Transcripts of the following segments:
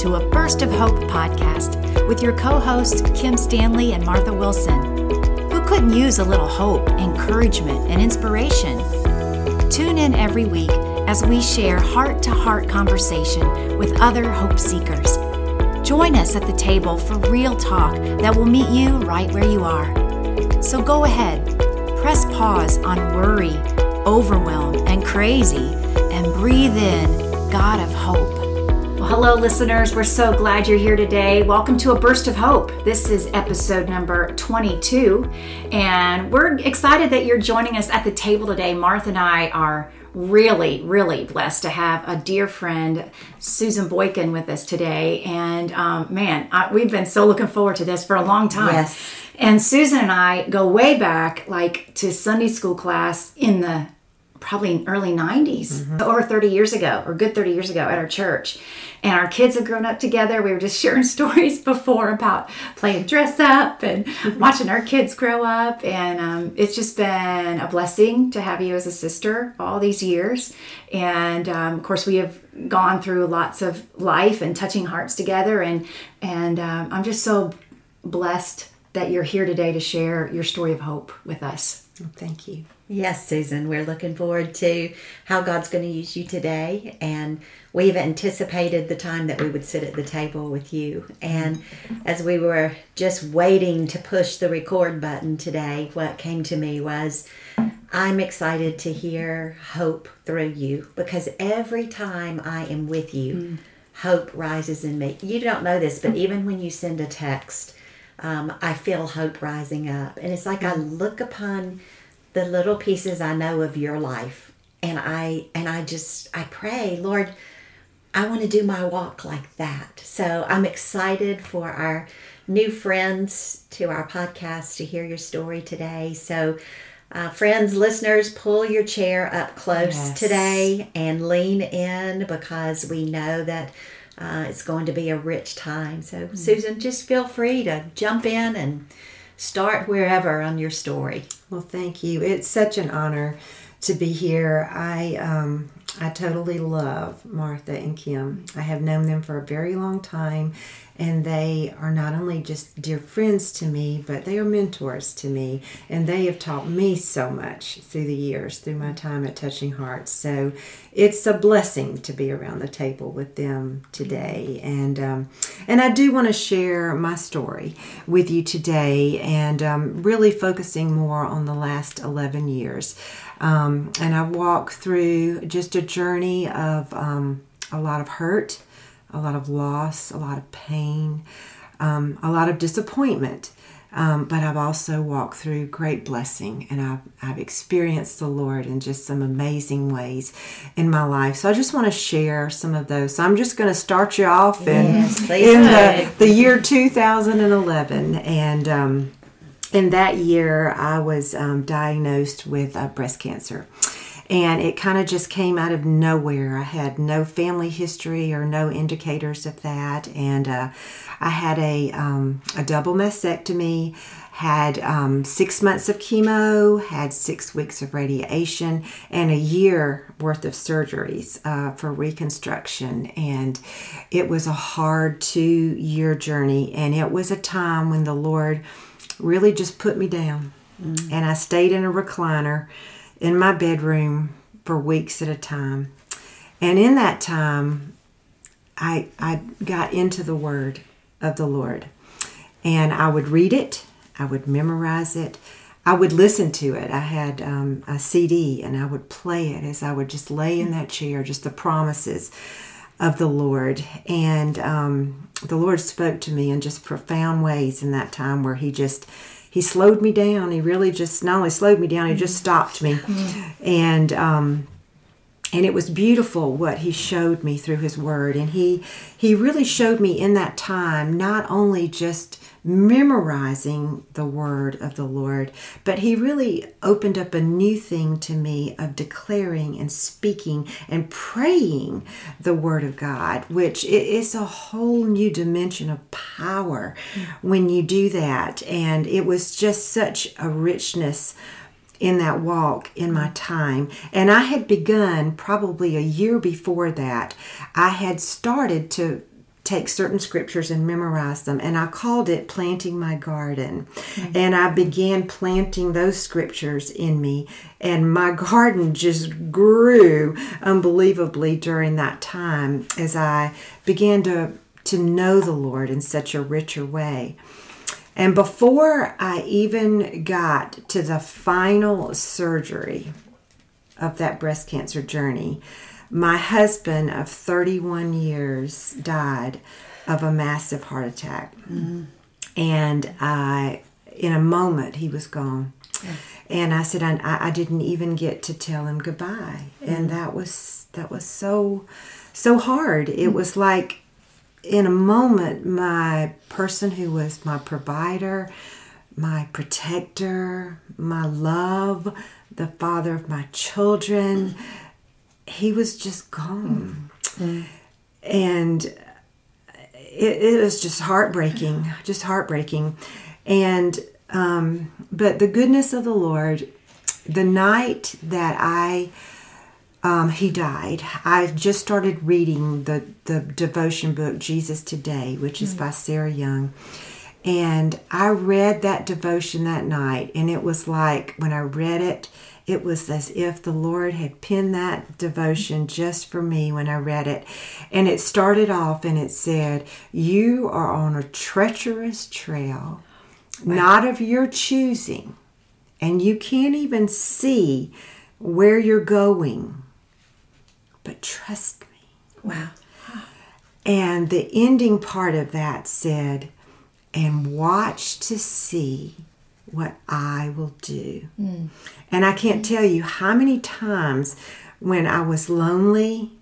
to A Burst of Hope podcast with your co-hosts Kim Stanley and Martha Wilson. Who couldn't use a little hope, encouragement, and inspiration? Tune in every week as we share heart-to-heart conversation with other hope seekers. Join us at the table for real talk that will meet you right where you are. So go ahead, press pause on worry, overwhelm, and crazy, and breathe in God of hope. Well, hello, listeners. We're so glad you're here today. Welcome to A Burst of Hope. This is episode number 22, and we're excited that you're joining us at the table today. Martha and I are really blessed to have a dear friend, Susan Boykin, with us today. And we've been so looking forward to this for a long time. Yes. And Susan and I go way back, like to Sunday school class in the probably early 90s, over 30 years ago, or good 30 years ago at our church. And our kids have grown up together. We were just sharing stories before about playing dress up and watching our kids grow up. And it's just been a blessing to have you as a sister all these years. And of course, we have gone through lots of life and touching hearts together. And I'm just so blessed that you're here today to share your story of hope with us. Thank you. Yes, Susan, we're looking forward to how God's going to use you today. And we've anticipated the time that we would sit at the table with you. And as we were just waiting to push the record button today, what came to me was, I'm excited to hear hope through you, because every time I am with you, hope rises in me. You don't know this, but even when you send a text, I feel hope rising up. And it's like I look upon the little pieces I know of your life, and I pray, Lord, I want to do my walk like that. So I'm excited for our new friends to our podcast to hear your story today. So friends, listeners, pull your chair up close today and lean in, because we know that it's going to be a rich time. So Susan, just feel free to jump in and start wherever on your story. Well, thank you. It's such an honor to be here. I totally love Martha and Kim. I have known them for a very long time, and they are not only just dear friends to me, but they are mentors to me, and they have taught me so much through the years, through my time at Touching Hearts. So it's a blessing to be around the table with them today. And I do want to share my story with you today, and really focusing more on the last 11 years. And I walk through just a journey of a lot of hurt, a lot of loss, a lot of pain, a lot of disappointment. But I've also walked through great blessing, and I've experienced the Lord in just some amazing ways in my life. So I just want to share some of those. So I'm just going to start you off in the year 2011. And in that year, I was diagnosed with breast cancer. And it kind of just came out of nowhere. I had no family history or no indicators of that. And I had a double mastectomy, had 6 months of chemo, had 6 weeks of radiation, and a year worth of surgeries for reconstruction. And it was a hard 2-year journey. And it was a time when the Lord really just put me down. And I stayed in a recliner in my bedroom for weeks at a time. And in that time, I got into the Word of the Lord. And I would read it, I would memorize it, I would listen to it. I had a CD, and I would play it as I would just lay in that chair, just the promises of the Lord. And the Lord spoke to me in just profound ways in that time, where He slowed me down. He really just not only slowed me down, He just stopped me. And it was beautiful what He showed me through His Word. And He really showed me in that time not only just memorizing the Word of the Lord, but He really opened up a new thing to me of declaring and speaking and praying the Word of God, which is a whole new dimension of power when you do that. And it was just such a richness in that walk in my time. And I had begun probably a year before that. I had started to take certain scriptures and memorize them. And I called it Planting My Garden. Mm-hmm. And I began planting those scriptures in me. And my garden just grew unbelievably during that time as I began to know the Lord in such a richer way. And before I even got to the final surgery of that breast cancer journey, my husband of 31 years died of a massive heart attack. Mm-hmm. And in a moment, he was gone. Yeah. And I said, I didn't even get to tell him goodbye. Mm-hmm. And that was so hard. It mm-hmm. was like, in a moment, my person who was my provider, my protector, my love, the father of my children, he was just gone. Mm-hmm. And it was just heartbreaking, And, but the goodness of the Lord, the night that he died, I just started reading the devotion book, Jesus Today, which is by Sarah Young. And I read that devotion that night, and it was like, when I read it, it was as if the Lord had penned that devotion just for me when I read it. And it started off, and it said, "You are on a treacherous trail, not of your choosing, and you can't even see where you're going. But trust me." Wow. And the ending part of that said, "And watch to see what I will do." Mm. And I can't tell you how many times when I was lonely,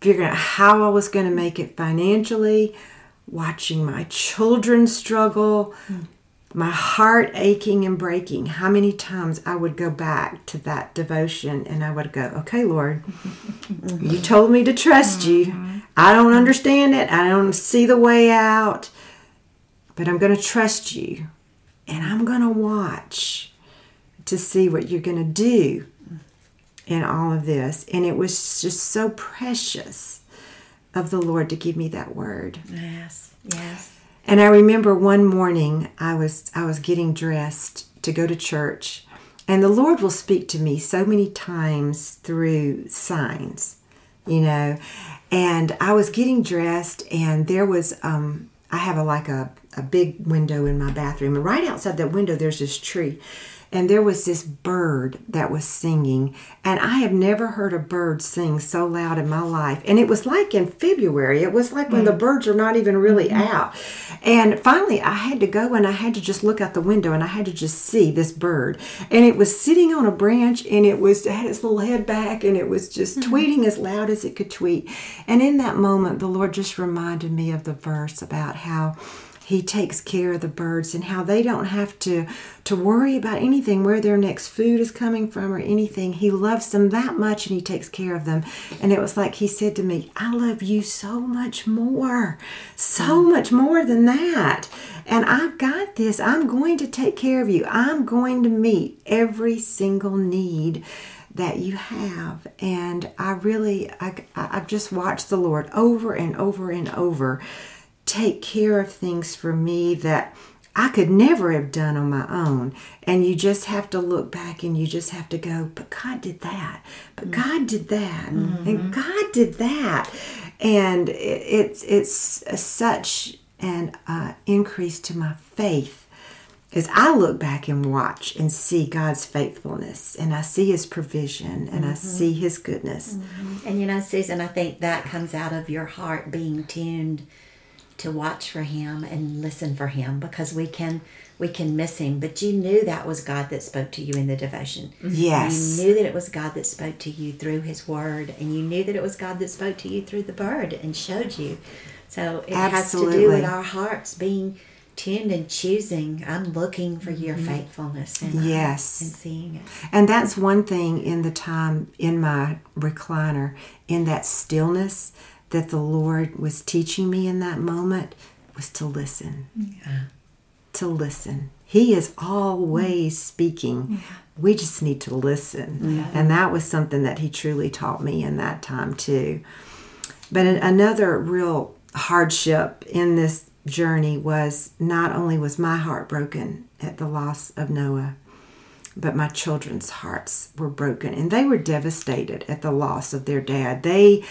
figuring out how I was going to make it financially, watching my children struggle, my heart aching and breaking, how many times I would go back to that devotion and I would go, "Okay, Lord, you told me to trust you. I don't understand it. I don't see the way out, but I'm going to trust you, and I'm going to watch to see what you're going to do in all of this." And it was just so precious of the Lord to give me that word. Yes, yes. And I remember one morning I was getting dressed to go to church, and the Lord will speak to me so many times through signs, you know. And I was getting dressed, and there was I have a big window in my bathroom, and right outside that window there's this tree, and there was this bird that was singing, and I have never heard a bird sing so loud in my life. And it was like in February. It was like when the birds are not even really out. And finally, I had to go, and I had to just look out the window, and I had to just see this bird. And it was sitting on a branch, and it had its little head back, and it was just tweeting as loud as it could tweet. And in that moment, the Lord just reminded me of the verse about how He takes care of the birds and how they don't have to worry about anything, where their next food is coming from or anything. He loves them that much, and He takes care of them. And it was like He said to me, "I love you so much more than that. And I've got this. I'm going to take care of you. I'm going to meet every single need that you have." And I've just watched the Lord over and over and over take care of things for me that I could never have done on my own. And you just have to look back, and you just have to go, "But God did that. But God did that. Mm-hmm. And God did that." And it's such an increase to my faith as I look back and watch and see God's faithfulness, and I see His provision, and I see His goodness. Mm-hmm. And you know, Susan, I think that comes out of your heart being tuned to watch for Him and listen for Him, because we can miss Him. But you knew that was God that spoke to you in the devotion. Yes. You knew that it was God that spoke to you through His Word, and you knew that it was God that spoke to you through the bird and showed you. So it has to do with our hearts being tuned and choosing. I'm looking for your faithfulness and seeing it. And that's one thing in the time in my recliner, in that stillness, that the Lord was teaching me in that moment was to listen. Yeah. To listen. He is always speaking. Yeah. We just need to listen. Yeah. And that was something that He truly taught me in that time too. But another real hardship in this journey was not only was my heart broken at the loss of Noah, but my children's hearts were broken, and they were devastated at the loss of their dad. They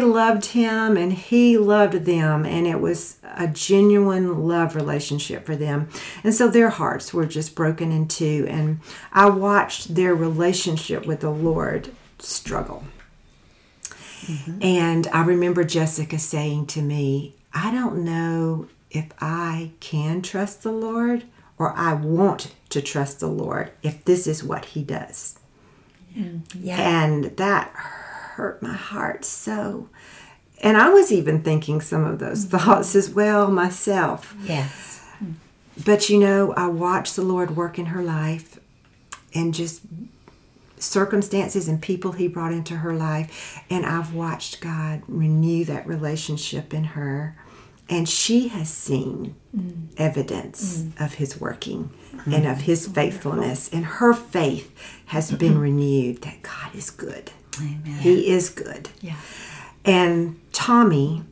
loved him and he loved them, and it was a genuine love relationship for them. And so their hearts were just broken in two, and I watched their relationship with the Lord struggle. Mm-hmm. And I remember Jessica saying to me, I don't know if I can trust the Lord, or I want to trust the Lord if this is what he does. Yeah. And that hurt my heart so. And I was even thinking some of those thoughts as well myself. Yes. But you know, I watched the Lord work in her life, and just circumstances and people he brought into her life. And I've watched God renew that relationship in her. And she has seen evidence of his working and of his faithfulness. And her faith has been renewed that God is good. Amen. He is good. Yeah. And Tommy,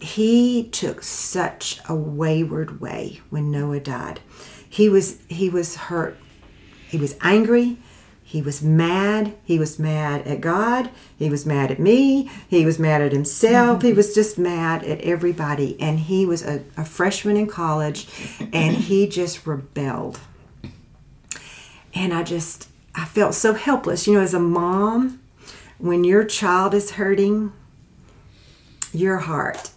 he took such a wayward way when Noah died. He was hurt. He was angry. He was mad. He was mad at God. He was mad at me. He was mad at himself. He was just mad at everybody. And he was a freshman in college, and he just rebelled. And I felt so helpless. You know, as a mom, when your child is hurting, your heart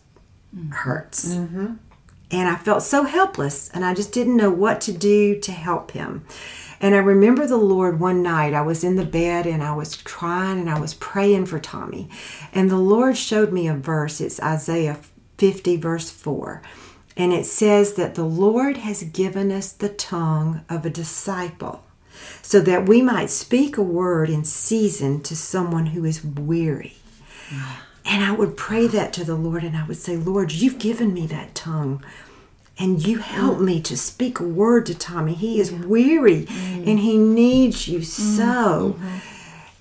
hurts. Mm-hmm. And I felt so helpless, and I just didn't know what to do to help him. And I remember the Lord one night, I was in the bed and I was crying and I was praying for Tommy. And the Lord showed me a verse. It's Isaiah 50:4. And it says that the Lord has given us the tongue of a disciple so that we might speak a word in season to someone who is weary. And I would pray that to the Lord, and I would say, Lord, you've given me that tongue. And you help me to speak a word to Tommy. He is weary and he needs you so.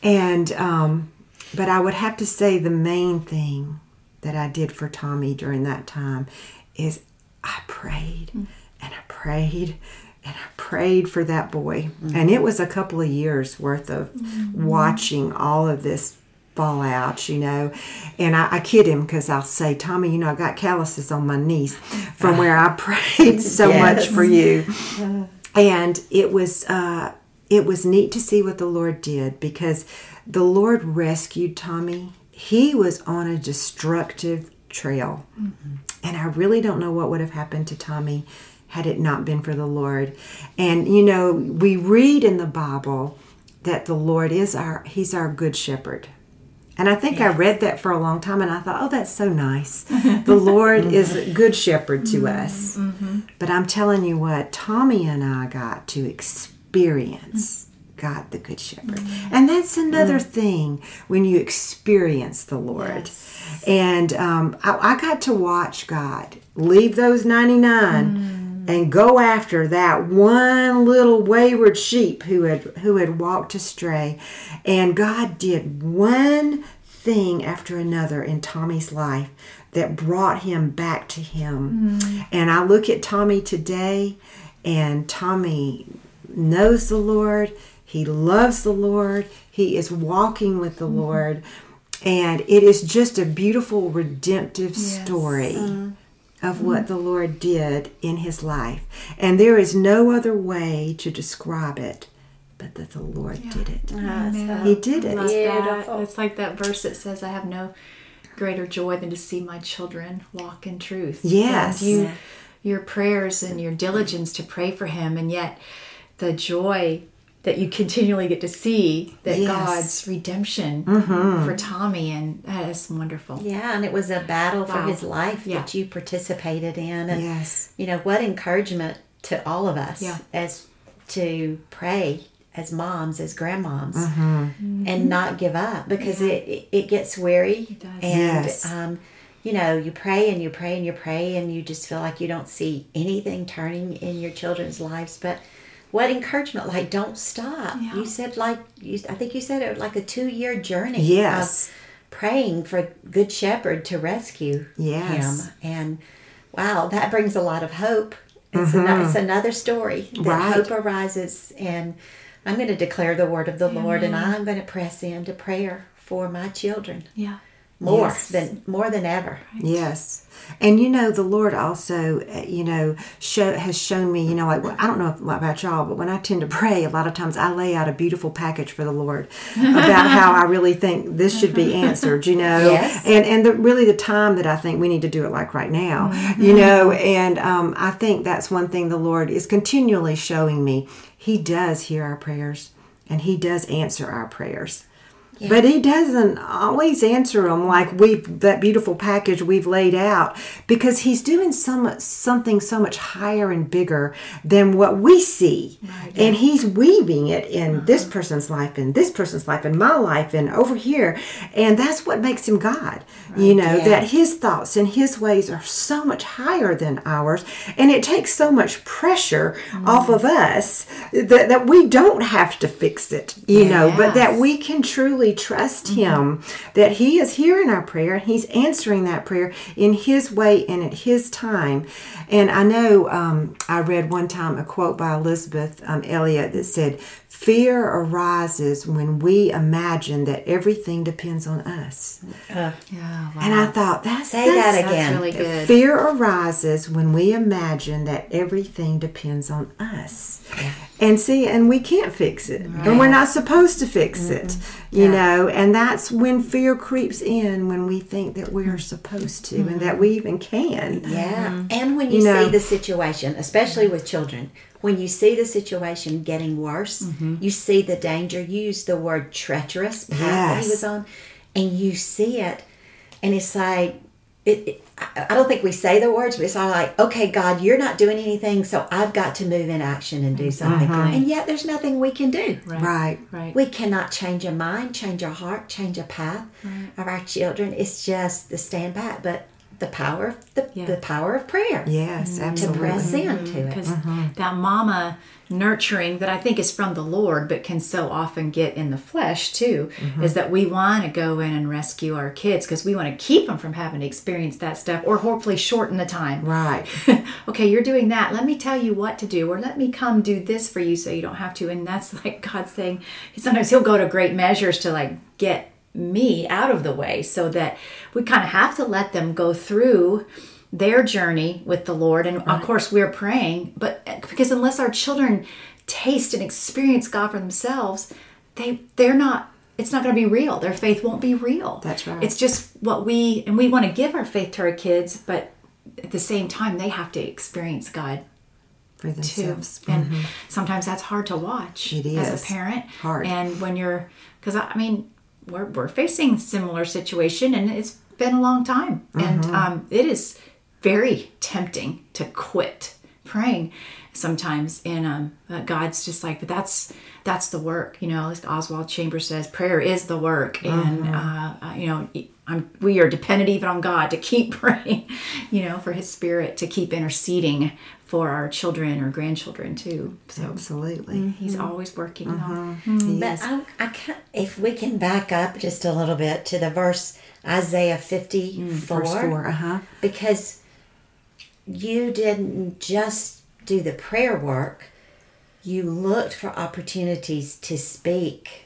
Mm-hmm. And but I would have to say the main thing that I did for Tommy during that time is I prayed and I prayed and I prayed for that boy. Mm-hmm. And it was a couple of years worth of watching all of this fallout, you know. And I kid him, because I'll say, Tommy, you know, I got calluses on my knees from where I prayed so much for you. And it was neat to see what the Lord did, because the Lord rescued Tommy. He was on a destructive trail. Mm-hmm. And I really don't know what would have happened to Tommy had it not been for the Lord. And, you know, we read in the Bible that the Lord is he's our good shepherd. And I think I read that for a long time, and I thought, oh, that's so nice. The Lord is a good shepherd to us. Mm-hmm. But I'm telling you what, Tommy and I got to experience God the Good Shepherd. Mm-hmm. And that's another thing, when you experience the Lord. Yes. And I got to watch God leave those 99 and go after that one little wayward sheep who had walked astray. And God did one thing after another in Tommy's life that brought him back to him. And I look at Tommy today, and Tommy knows the Lord. He loves the Lord. He is walking with the Lord. And it is just a beautiful redemptive story of what the Lord did in his life. And there is no other way to describe it but that the Lord did it. He did it. Beautiful. It's like that verse that says, I have no greater joy than to see my children walk in truth. Yes. And your prayers and your diligence to pray for him, and yet the joy that you continually get to see that God's redemption for Tommy, and that is wonderful. Yeah, and it was a battle for his life that you participated in. And you know, what encouragement to all of us as to pray as moms, as grandmoms, and not give up, because it gets weary. It does. And you know, you pray and you pray and you pray, and you just feel like you don't see anything turning in your children's lives. But what encouragement, like, don't stop. Yeah. You said, I think you said it, like a 2-year journey praying for Good Shepherd to rescue him. And wow, that brings a lot of hope. It's, it's another story that hope arises, and I'm going to declare the word of the Lord, and I'm going to press into prayer for my children. Yeah. More than ever. Right. Yes. And, you know, the Lord also, has shown me, I don't know about y'all, but when I tend to pray, a lot of times I lay out a beautiful package for the Lord about how I really think this should be answered, Yes. And really the time that I think we need to do it, like right now, and I think that's one thing the Lord is continually showing me. He does hear our prayers, and He does answer our prayers. Yeah. But He doesn't always answer them like that beautiful package we've laid out, because He's doing something so much higher and bigger than what we see. Right. And He's weaving it in this person's life, and this person's life, and my life, and over here. And that's what makes Him God, that His thoughts and His ways are so much higher than ours. And it takes so much pressure off of us that we don't have to fix it, but that we can truly trust Him, that He is hearing our prayer, and He's answering that prayer in His way and at His time. And I know I read one time a quote by Elizabeth Elliott that said, "Fear arises when we imagine that everything depends on us." Wow. And I thought, that's really good. Fear arises when we imagine that everything depends on us. Yeah. And we can't fix it. Right. And we're not supposed to fix it, and that's when fear creeps in, when we think that we're supposed to and that we even can. Yeah. And when you see the situation, especially with children, when you see the situation getting worse, you see the danger. You use the word treacherous path that he was on, and you see it, and it's like, I don't think we say the words, but it's all like, okay, God, you're not doing anything, so I've got to move in action and do something. And yet there's nothing we can do. Right. We cannot change a mind, change a heart, change a path of our children. It's just the stand back, but the power of the power of prayer. Yes, absolutely. To press into it. 'Cause that mama nurturing that I think is from the Lord, but can so often get in the flesh too, is that we want to go in and rescue our kids because we want to keep them from having to experience that stuff, or hopefully shorten the time. Right. Okay, you're doing that. Let me tell you what to do, or let me come do this for you so you don't have to. And that's like God saying, sometimes He'll go to great measures to like get me out of the way, so that we kind of have to let them go through their journey with the Lord. And of course we're praying, but because unless our children taste and experience God for themselves, it's not going to be real. Their faith won't be real. That's right. It's just what we want to give our faith to our kids, but at the same time they have to experience God for themselves too. And sometimes that's hard to watch. It is. As a parent. Hard. And when we're facing a similar situation, and it's been a long time, and it is very tempting to quit praying sometimes, and God's just like, but that's the work, as Oswald Chambers says, prayer is the work, and we are dependent even on God to keep praying, for His Spirit to keep interceding for our children or grandchildren too. So absolutely, He's always working on. But if we can back up just a little bit to the verse Isaiah 54, because you didn't just do the prayer work, you looked for opportunities to speak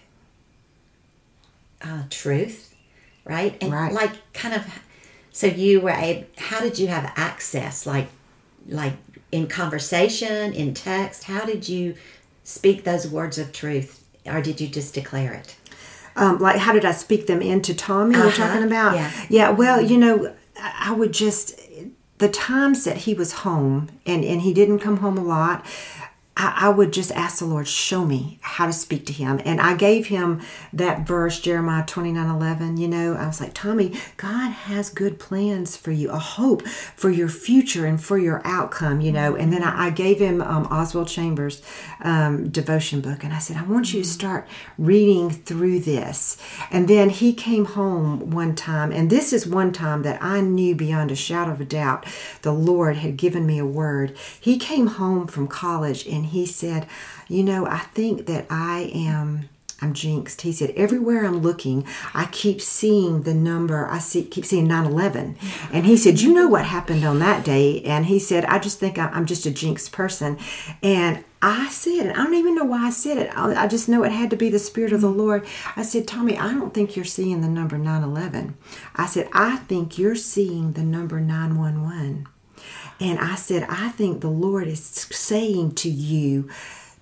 truth, right? And you were how did you have access, like in conversation, in text? How did you speak those words of truth, or did you just declare it? How did I speak them into Tommy? You're talking about? Yeah. Well, I would just, the times that he was home, and he didn't come home a lot, I would just ask the Lord, show me how to speak to him. And I gave him that verse, Jeremiah 29:11. I was like, Tommy, God has good plans for you, a hope for your future and for your outcome, And then I gave him Oswald Chambers' devotion book. And I said, I want you to start reading through this. And then he came home one time. And this is one time that I knew beyond a shadow of a doubt the Lord had given me a word. He came home from college, and he said, I think that I am I'm jinxed. He said, everywhere I'm looking, I keep seeing the number. I keep seeing 9/11. And he said, you know what happened on that day? And he said, I just think I'm just a jinxed person. And I said it. I don't even know why I said it. I just know it had to be the Spirit of the Lord. I said, Tommy, I don't think you're seeing the number 9/11. I said, I think you're seeing the number 911. And I said, I think the Lord is saying to you,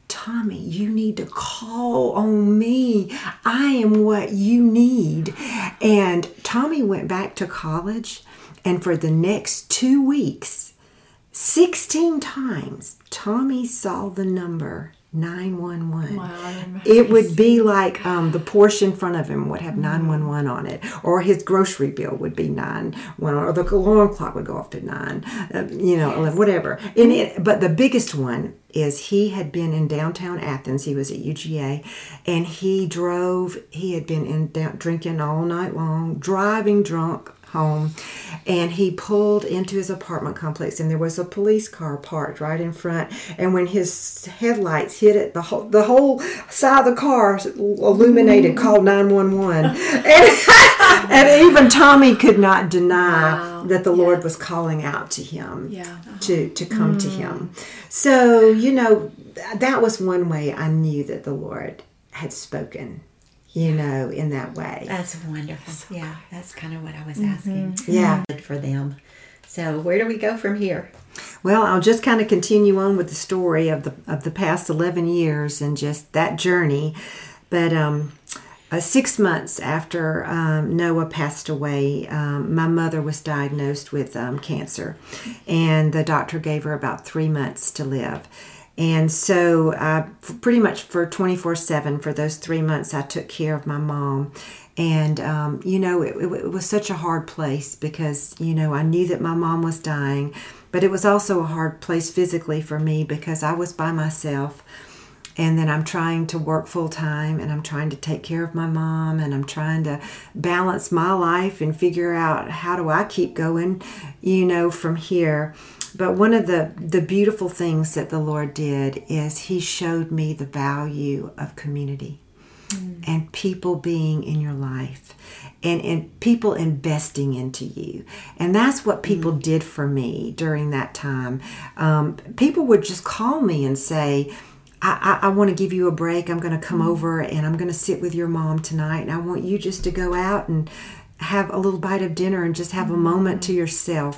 Tommy, you need to call on me. I am what you need. And Tommy went back to college, and for the next 2 weeks, 16 times, Tommy saw the number 911. Wow, it would be like the Porsche in front of him would have 911 on it, or his grocery bill would be 911, or the alarm clock would go off to 9, whatever. But the biggest one is he had been in downtown Athens. He was at UGA, and he drove. He had been drinking all night long, driving drunk home, and he pulled into his apartment complex, and there was a police car parked right in front, and when his headlights hit it, the whole side of the car illuminated, called 911. And even Tommy could not deny that the Lord was calling out to him to come to him. So, that was one way I knew that the Lord had spoken. In that way. That's wonderful. So yeah, that's kind of what I was asking. Yeah. For them. So where do we go from here? Well, I'll just kind of continue on with the story of the past 11 years and just that journey. But 6 months after Noah passed away, my mother was diagnosed with cancer. And the doctor gave her about 3 months to live. And so pretty much for 24/7 for those 3 months, I took care of my mom. And, it was such a hard place because, I knew that my mom was dying. But it was also a hard place physically for me because I was by myself. And then I'm trying to work full time, and I'm trying to take care of my mom, and I'm trying to balance my life and figure out how do I keep going, from here. But one of the beautiful things that the Lord did is He showed me the value of community and people being in your life and people investing into you. And that's what people did for me during that time. People would just call me and say, I want to give you a break. I'm going to come over and I'm going to sit with your mom tonight. And I want you just to go out and have a little bite of dinner and just have a moment to yourself.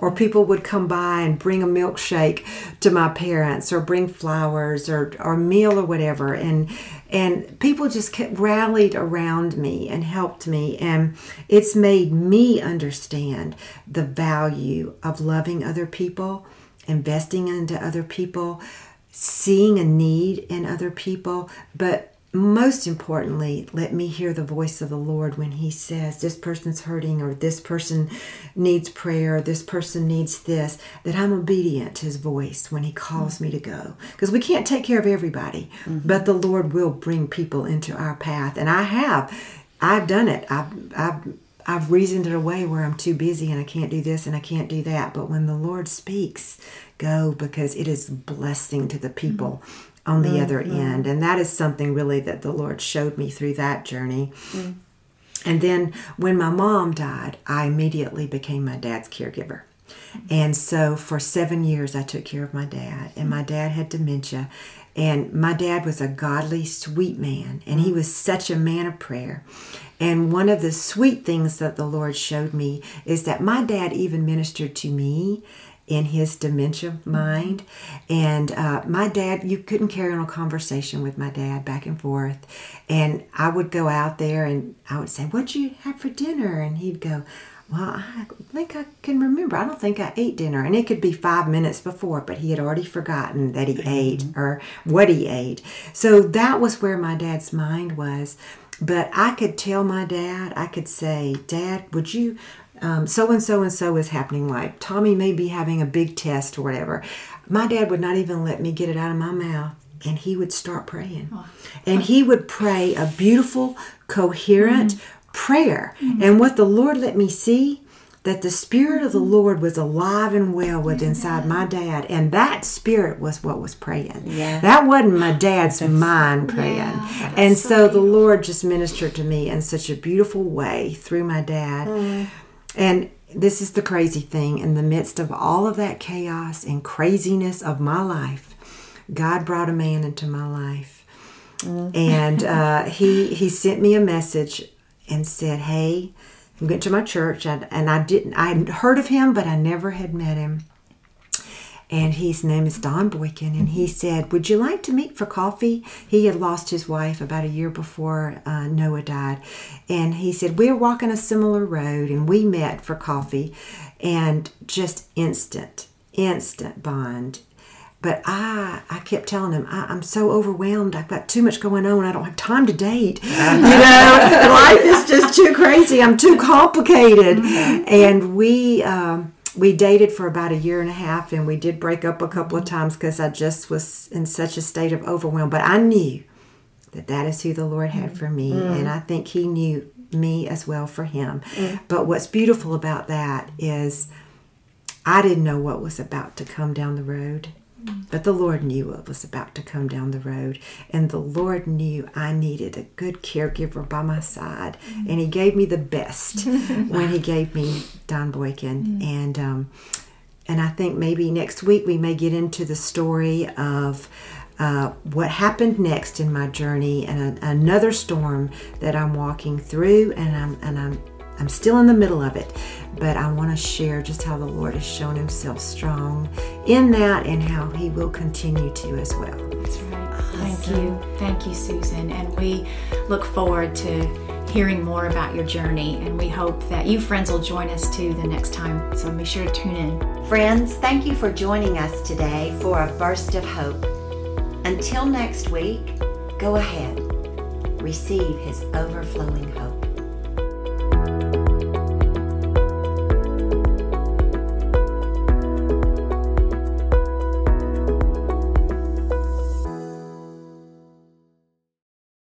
Or people would come by and bring a milkshake to my parents or bring flowers or meal or whatever. And people just rallied around me and helped me. And it's made me understand the value of loving other people, investing into other people, seeing a need in other people, but most importantly, let me hear the voice of the Lord when He says, this person's hurting, or this person needs prayer, or this person needs this, that I'm obedient to His voice when He calls me to go. Because we can't take care of everybody, but the Lord will bring people into our path. And I've done it. I've reasoned it away where I'm too busy and I can't do this and I can't do that. But when the Lord speaks, go, because it is a blessing to the people on the other end. And that is something really that the Lord showed me through that journey. And then when my mom died, I immediately became my dad's caregiver. And so for 7 years, I took care of my dad. And my dad had dementia. And my dad was a godly, sweet man. And he was such a man of prayer. And one of the sweet things that the Lord showed me is that my dad even ministered to me in his dementia mind. And my dad, you couldn't carry on a conversation with my dad back and forth. And I would go out there and I would say, what'd you have for dinner? And he'd go, well, I think I can remember. I don't think I ate dinner. And it could be 5 minutes before, but he had already forgotten that he ate or what he ate. So that was where my dad's mind was. But I could tell my dad, I could say, Dad, would you... so-and-so and so is happening, like Tommy may be having a big test or whatever. My dad would not even let me get it out of my mouth, and he would start praying. Oh. And he would pray a beautiful, coherent prayer. And what the Lord let me see that the Spirit of the Lord was alive and well with inside my dad. And that Spirit was what was praying. Yeah. That wasn't my dad's mind praying. Yeah, and so the Lord just ministered to me in such a beautiful way through my dad. Mm. And this is the crazy thing. In the midst of all of that chaos and craziness of my life, God brought a man into my life. Mm. And he sent me a message and said, hey, I'm going to my church, and I heard of him, but I never had met him. And his name is Don Boykin, and he said, would you like to meet for coffee? He had lost his wife about a year before Noah died. And he said, we're walking a similar road, and we met for coffee, and just instant bond. But I kept telling him, I'm so overwhelmed. I've got too much going on. I don't have time to date. You know, life is just too crazy. I'm too complicated. Mm-hmm. And we dated for about a year and a half, and we did break up a couple of times because I just was in such a state of overwhelm. But I knew that is who the Lord had for me, mm-hmm. and I think He knew me as well for Him. Mm-hmm. But what's beautiful about that is I didn't know what was about to come down the road. But the Lord knew what was about to come down the road. And the Lord knew I needed a good caregiver by my side. Mm-hmm. And He gave me the best when He gave me Don Boykin. Mm-hmm. And I think maybe next week we may get into the story of what happened next in my journey and another storm that I'm walking through. And I'm still in the middle of it, but I want to share just how the Lord has shown Himself strong in that and how He will continue to as well. That's right. Awesome. Thank you, Susan. And we look forward to hearing more about your journey, and we hope that you friends will join us too the next time. So be sure to tune in. Friends, thank you for joining us today for A Burst of Hope. Until next week, go ahead, receive His overflowing hope.